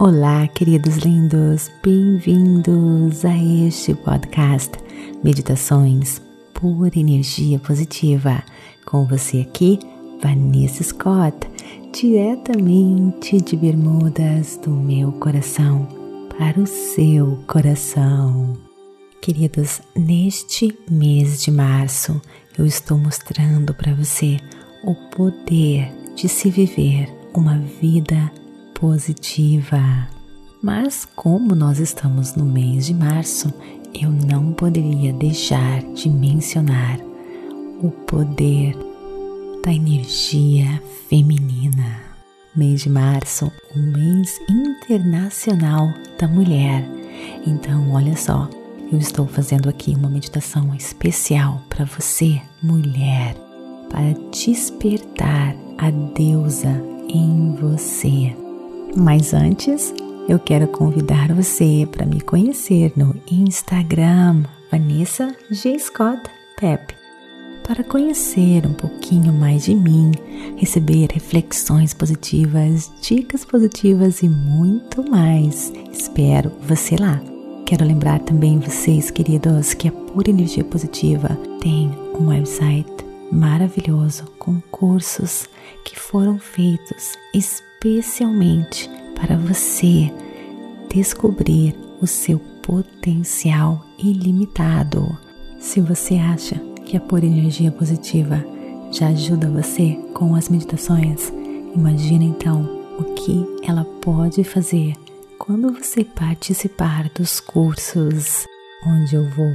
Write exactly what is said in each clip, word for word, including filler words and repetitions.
Olá, queridos lindos, bem-vindos a este podcast Meditações Pura Energia Positiva. Com você aqui, Vanessa Scott, diretamente de Bermudas, do meu coração para o seu coração. Queridos, neste mês de março, eu estou mostrando para você o poder de se viver uma vida positiva. Mas como nós estamos no mês de março, eu não poderia deixar de mencionar o poder da energia feminina. Mês de março, o mês internacional da mulher. Então, olha só, eu estou fazendo aqui uma meditação especial para você, mulher, para despertar a deusa em você. Mas antes, eu quero convidar você para me conhecer no Instagram, Vanessa G. Scott Pepe, para conhecer um pouquinho mais de mim, receber reflexões positivas, dicas positivas e muito mais. Espero você lá. Quero lembrar também vocês, queridos, que a Pura Energia Positiva tem um website maravilhoso com cursos que foram feitos especialmente para você descobrir o seu potencial ilimitado. Se você acha que a Pura Energia Positiva já ajuda você com as meditações, imagina então o que ela pode fazer quando você participar dos cursos, onde eu vou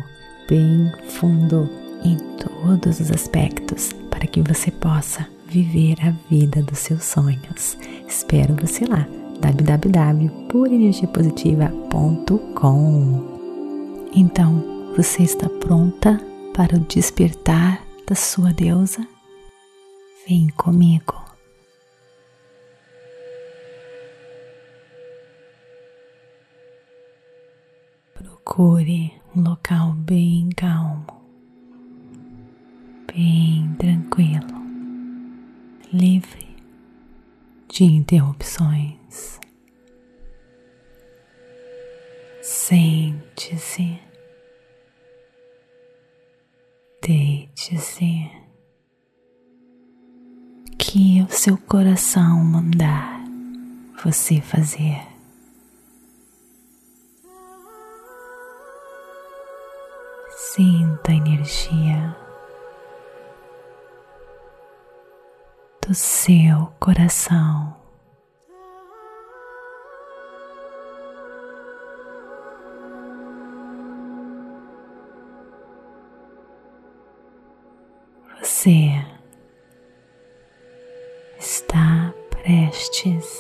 bem fundo em todos os aspectos para que você possa viver a vida dos seus sonhos. Espero você lá, w w w ponto pura energia positiva ponto com. Então, você está pronta para o despertar da sua deusa? Vem comigo! Procure um local bem calmo, bem tranquilo, livre de interrupções. Sente-se, deite-se, que o seu coração mandar você fazer. Sinta a energia do seu coração. Você está prestes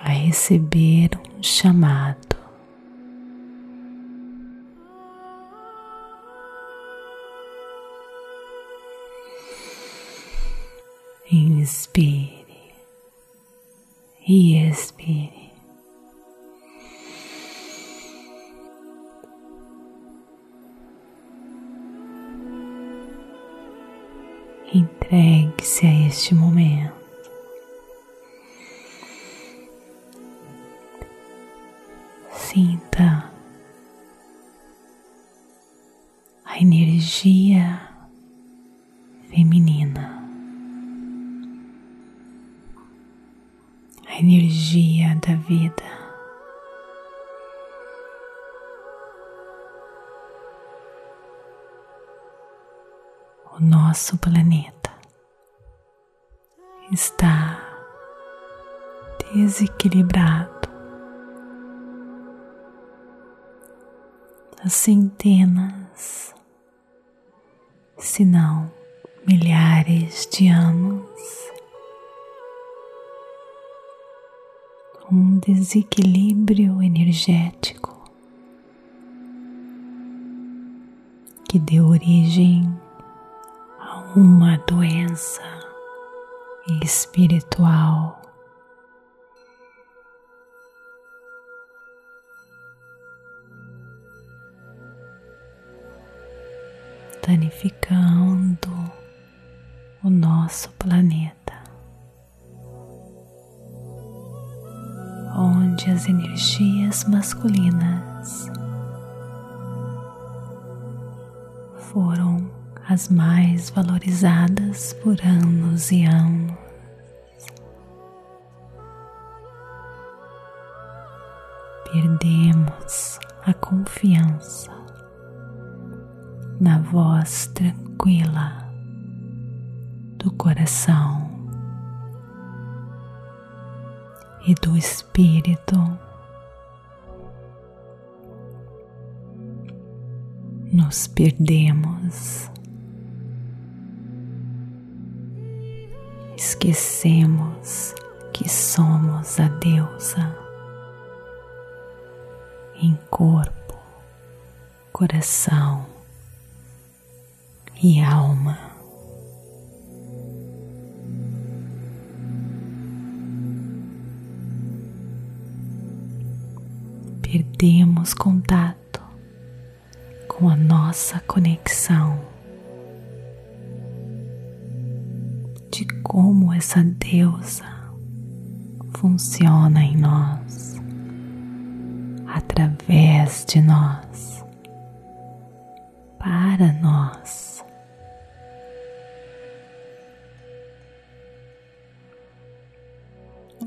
a receber um chamado. Inspire e expire. Entregue-se a este momento. Sinta a energia feminina, a energia da vida. O nosso planeta está desequilibrado há centenas, se não milhares de anos. Um desequilíbrio energético que deu origem a uma doença espiritual. Danificando o nosso planeta. somente as energias masculinas foram as mais valorizadas por anos e anos. Perdemos a confiança na voz tranquila do coração e do espírito. Nos perdemos, esquecemos que somos a deusa em corpo, coração e alma. Perdemos contato com a nossa conexão de como essa deusa funciona em nós, através de nós, para nós.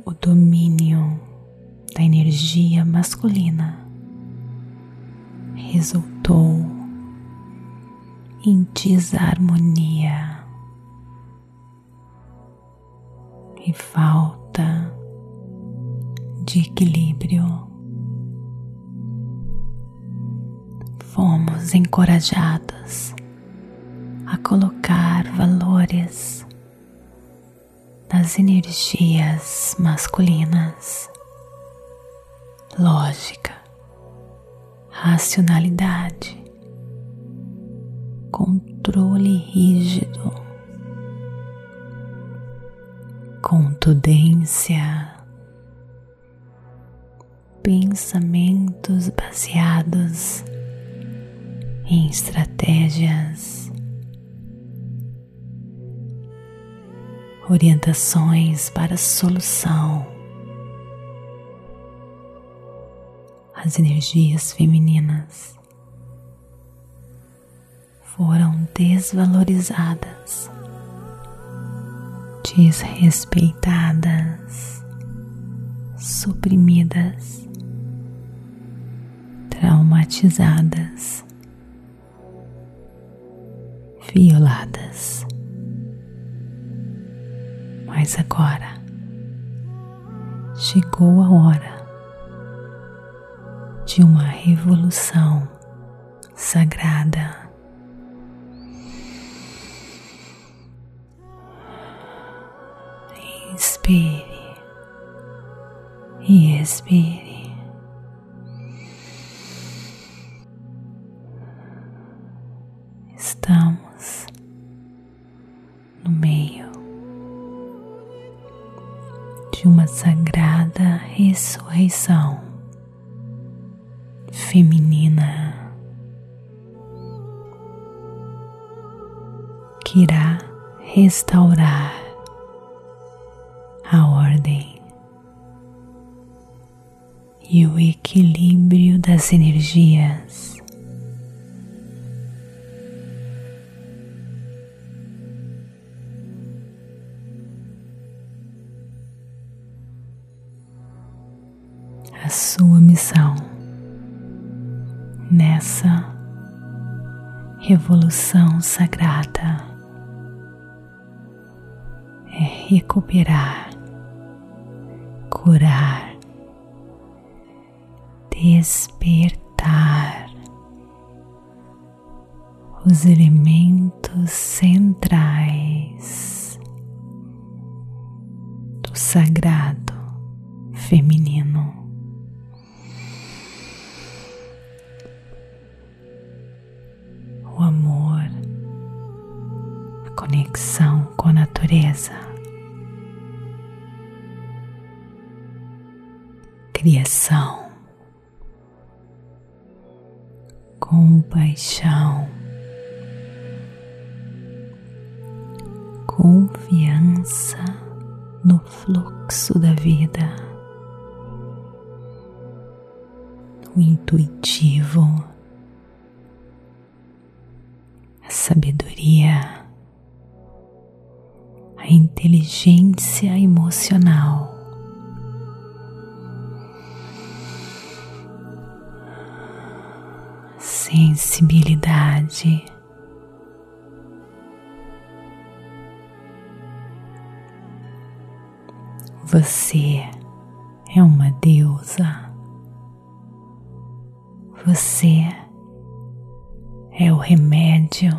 O domínio da energia masculina resultou em desarmonia e falta de equilíbrio. Fomos encorajados a colocar valores nas energias masculinas, lógica, racionalidade, controle rígido, contundência, pensamentos baseados em estratégias, orientações para solução. As energias femininas foram desvalorizadas, desrespeitadas, suprimidas, traumatizadas, violadas. Mas agora chegou a hora de uma revolução sagrada. Inspire e expire. Sagrada ressurreição feminina que irá restaurar a ordem e o equilíbrio das energias. Sua missão nessa revolução sagrada é recuperar, curar, despertar os elementos centrais do sagrado feminino. O amor, a conexão com a natureza, criação, compaixão, confiança no fluxo da vida, o intuitivo, a sabedoria, a inteligência emocional. Sensibilidade, você é uma deusa, você é o remédio,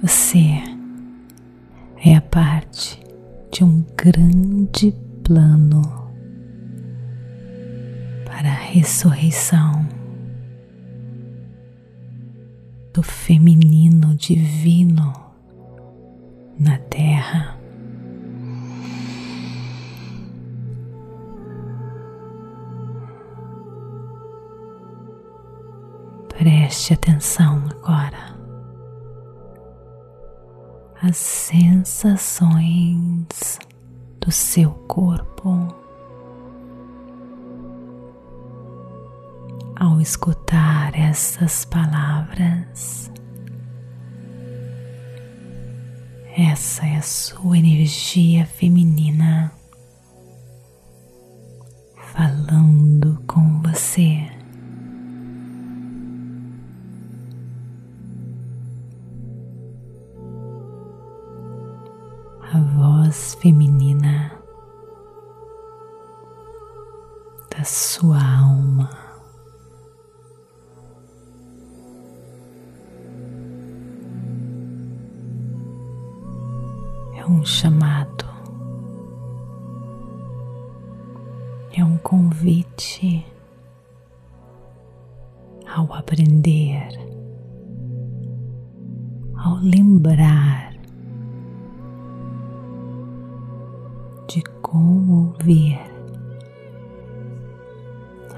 você é a parte de um grande plano para a ressurreição do feminino divino na Terra. Preste atenção agora às sensações do seu corpo. Ao escutar essas palavras, essa é a sua energia feminina falando com você. A voz feminina da sua alma. Um chamado, é um convite ao aprender, ao lembrar de como ouvir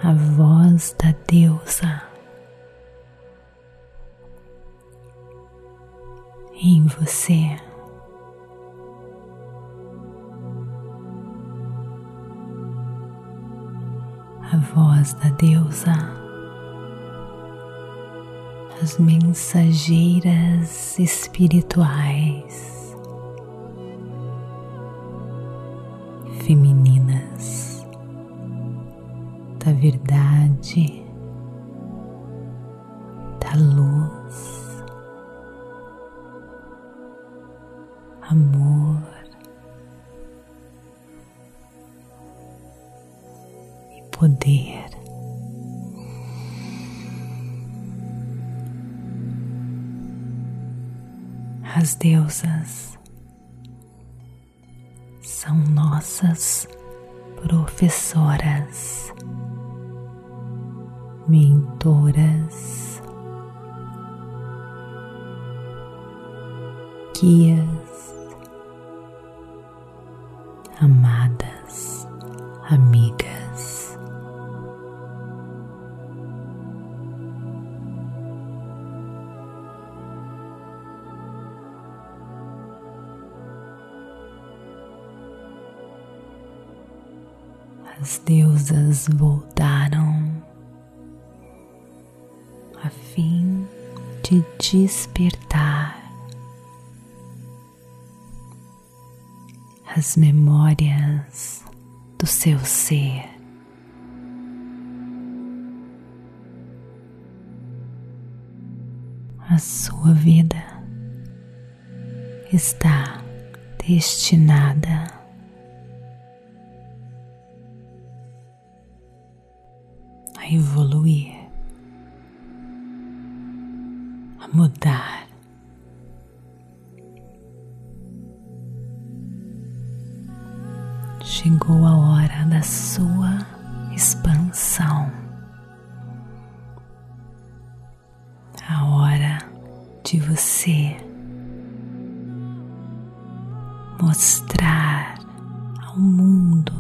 a voz da deusa em você. A voz da deusa, as mensageiras espirituais femininas da verdade, da luz, amor poder. As deusas são nossas professoras, mentoras, guias, amadas, amigas. As deusas voltaram a fim de despertar as memórias do seu ser, a sua vida está destinada evoluir, a mudar, chegou a hora da sua expansão, a hora de você mostrar ao mundo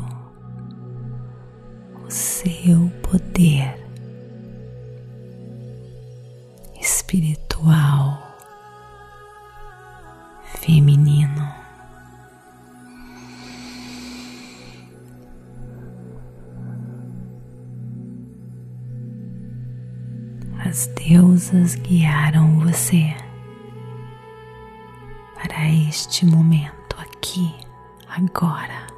o seu poder espiritual feminino. deusas guiaram você para este momento aqui, agora.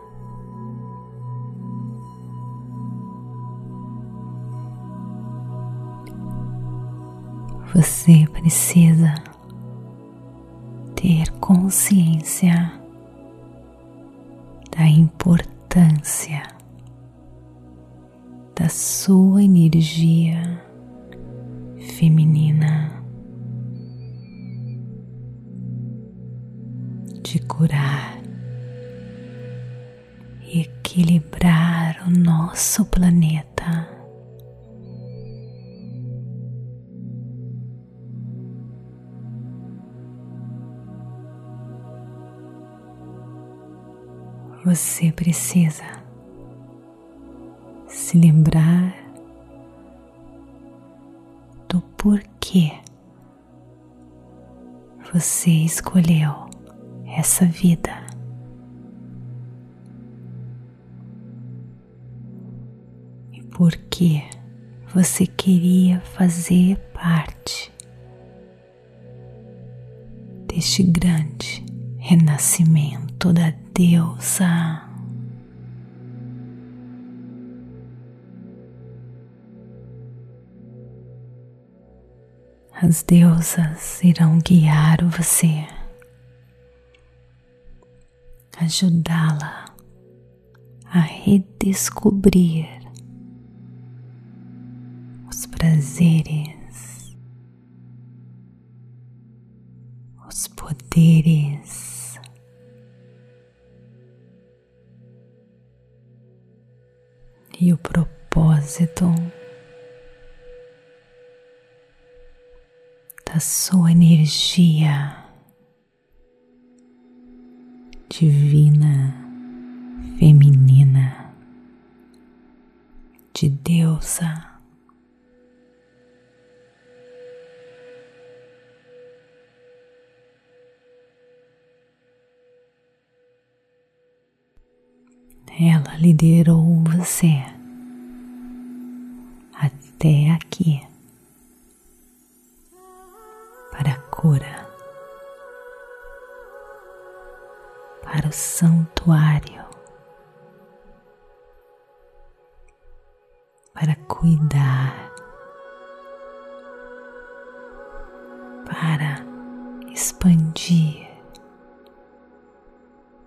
Você precisa ter consciência da importância da sua energia feminina, de curar e equilibrar o nosso planeta. Você precisa se lembrar do porquê você escolheu essa vida. E por que você queria fazer parte deste grande renascimento da deusa. As deusas irão guiar você, ajudá-la a redescobrir os prazeres, os poderes, e o propósito da sua energia divina, feminina, de deusa. Ela liderou você até aqui para a cura, para o santuário, para cuidar, para expandir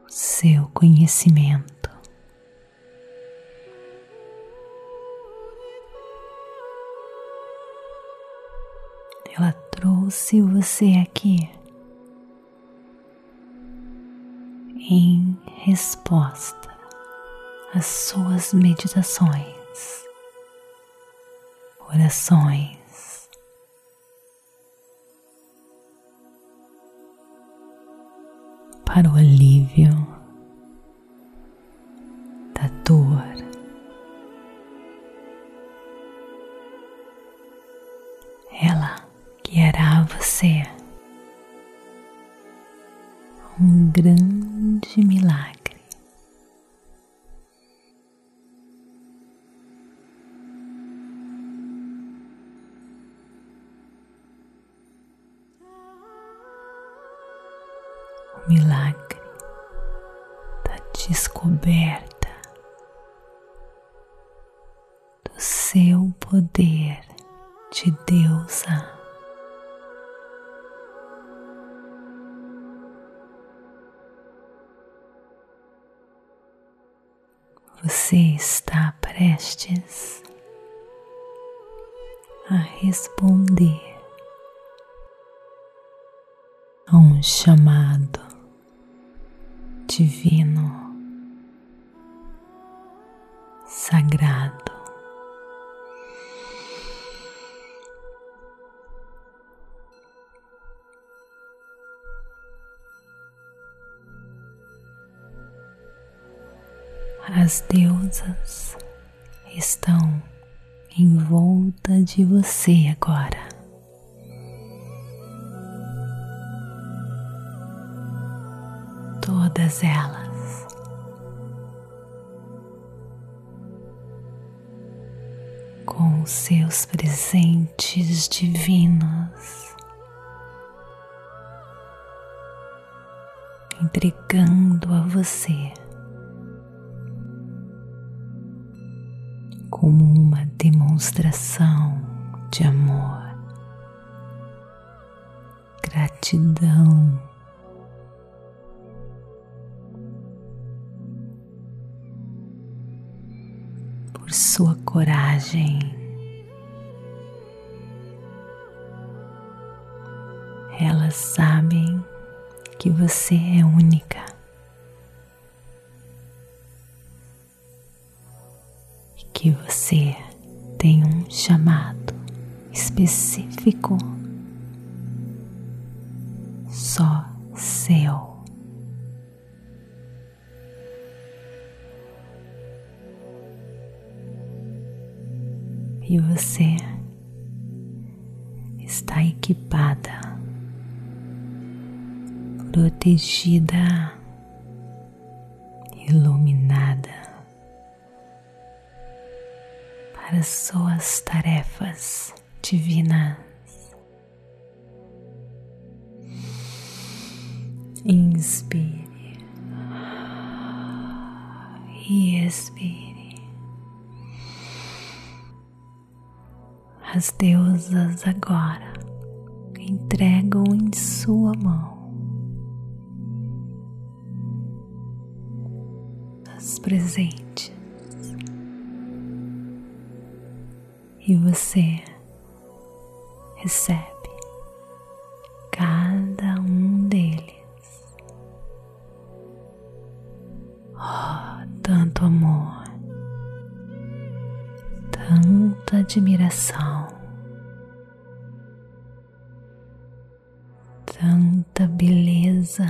o seu conhecimento. Ela trouxe você aqui em resposta às suas meditações, orações, para o alívio da dor, ser um grande milagre. O milagre da descoberta do seu poder de deusa. Você está prestes a responder a um chamado divino, sagrado, as deusas estão em volta de você agora. Todas elas. Com com seus presentes divinos, entregando a você como uma demonstração de amor, gratidão. Por sua coragem, elas sabem que você é única e que você tem um chamado específico só seu. E você está equipada, protegida, iluminada para suas tarefas divinas. Inspire e expire. As deusas agora entregam em sua mão os presentes e você recebe cada um deles. Oh, tanto amor, tanta admiração, tanta beleza,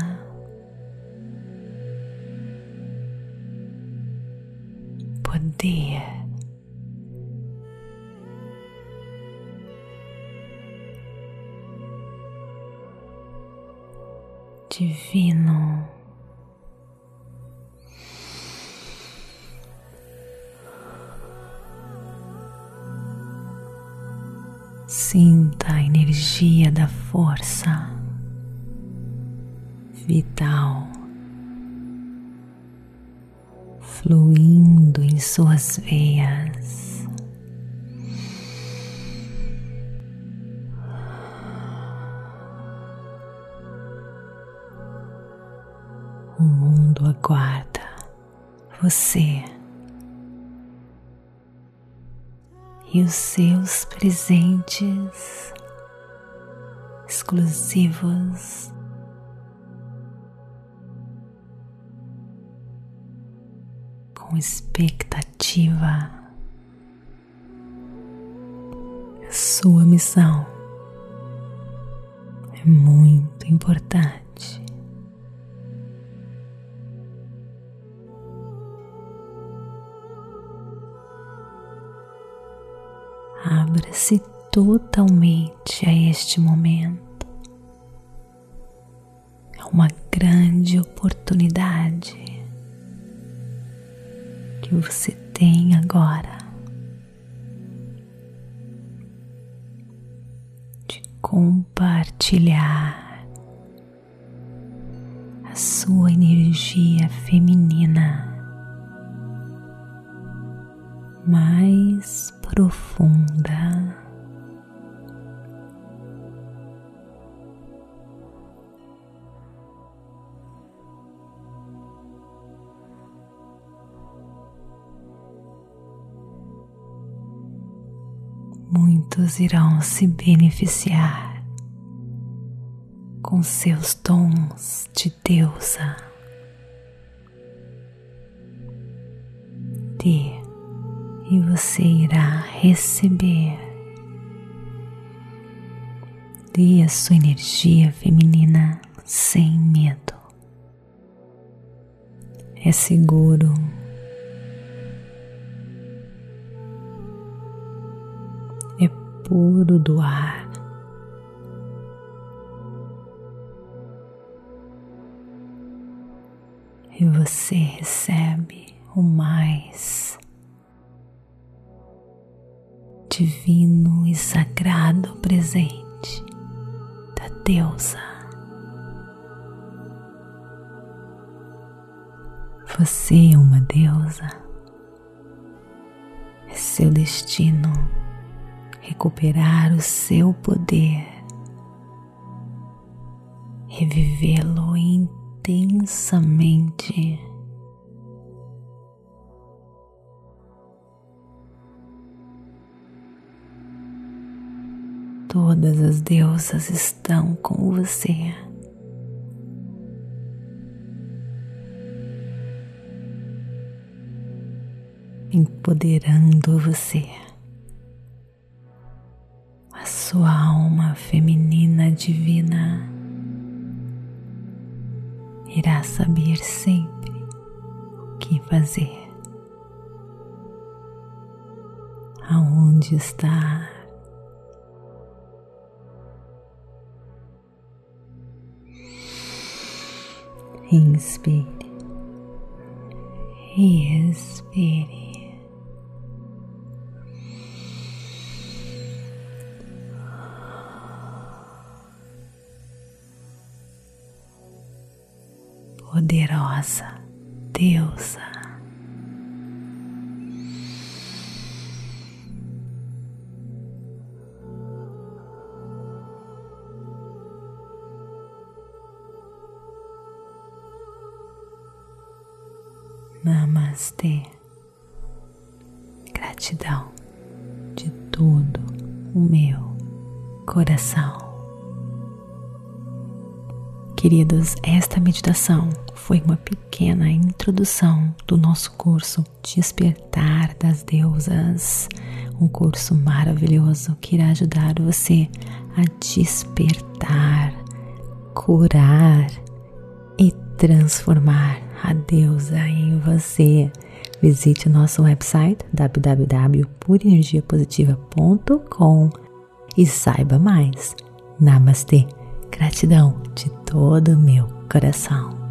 poder, divino. Sinta a energia da força vital fluindo em suas veias, o mundo aguarda você e os seus presentes exclusivos. Com expectativa, a sua missão é muito importante. Abra-se totalmente a este momento. É uma grande oportunidade que você tem agora de compartilhar a sua energia feminina mais profunda, muitos irão se beneficiar com seus dons de deusa, de e você irá receber de a sua energia feminina sem medo. É seguro, é puro do ar, e você recebe o mais divino e sagrado presente da deusa. Você é uma deusa. É seu destino recuperar o seu poder, revivê-lo intensamente. Todas as deusas estão com você. Empoderando você. A sua alma feminina divina irá saber sempre o que fazer. Aonde está? Inspire e expire. Poderosa deusa, namastê, gratidão de todo o meu coração. Queridos, esta meditação foi uma pequena introdução do nosso curso Despertar das Deusas, um curso maravilhoso que irá ajudar você a despertar, curar e transformar a deusa em você. Visite o nosso website w w w ponto pura energia positiva ponto com e saiba mais. Namastê, gratidão de todo o meu coração.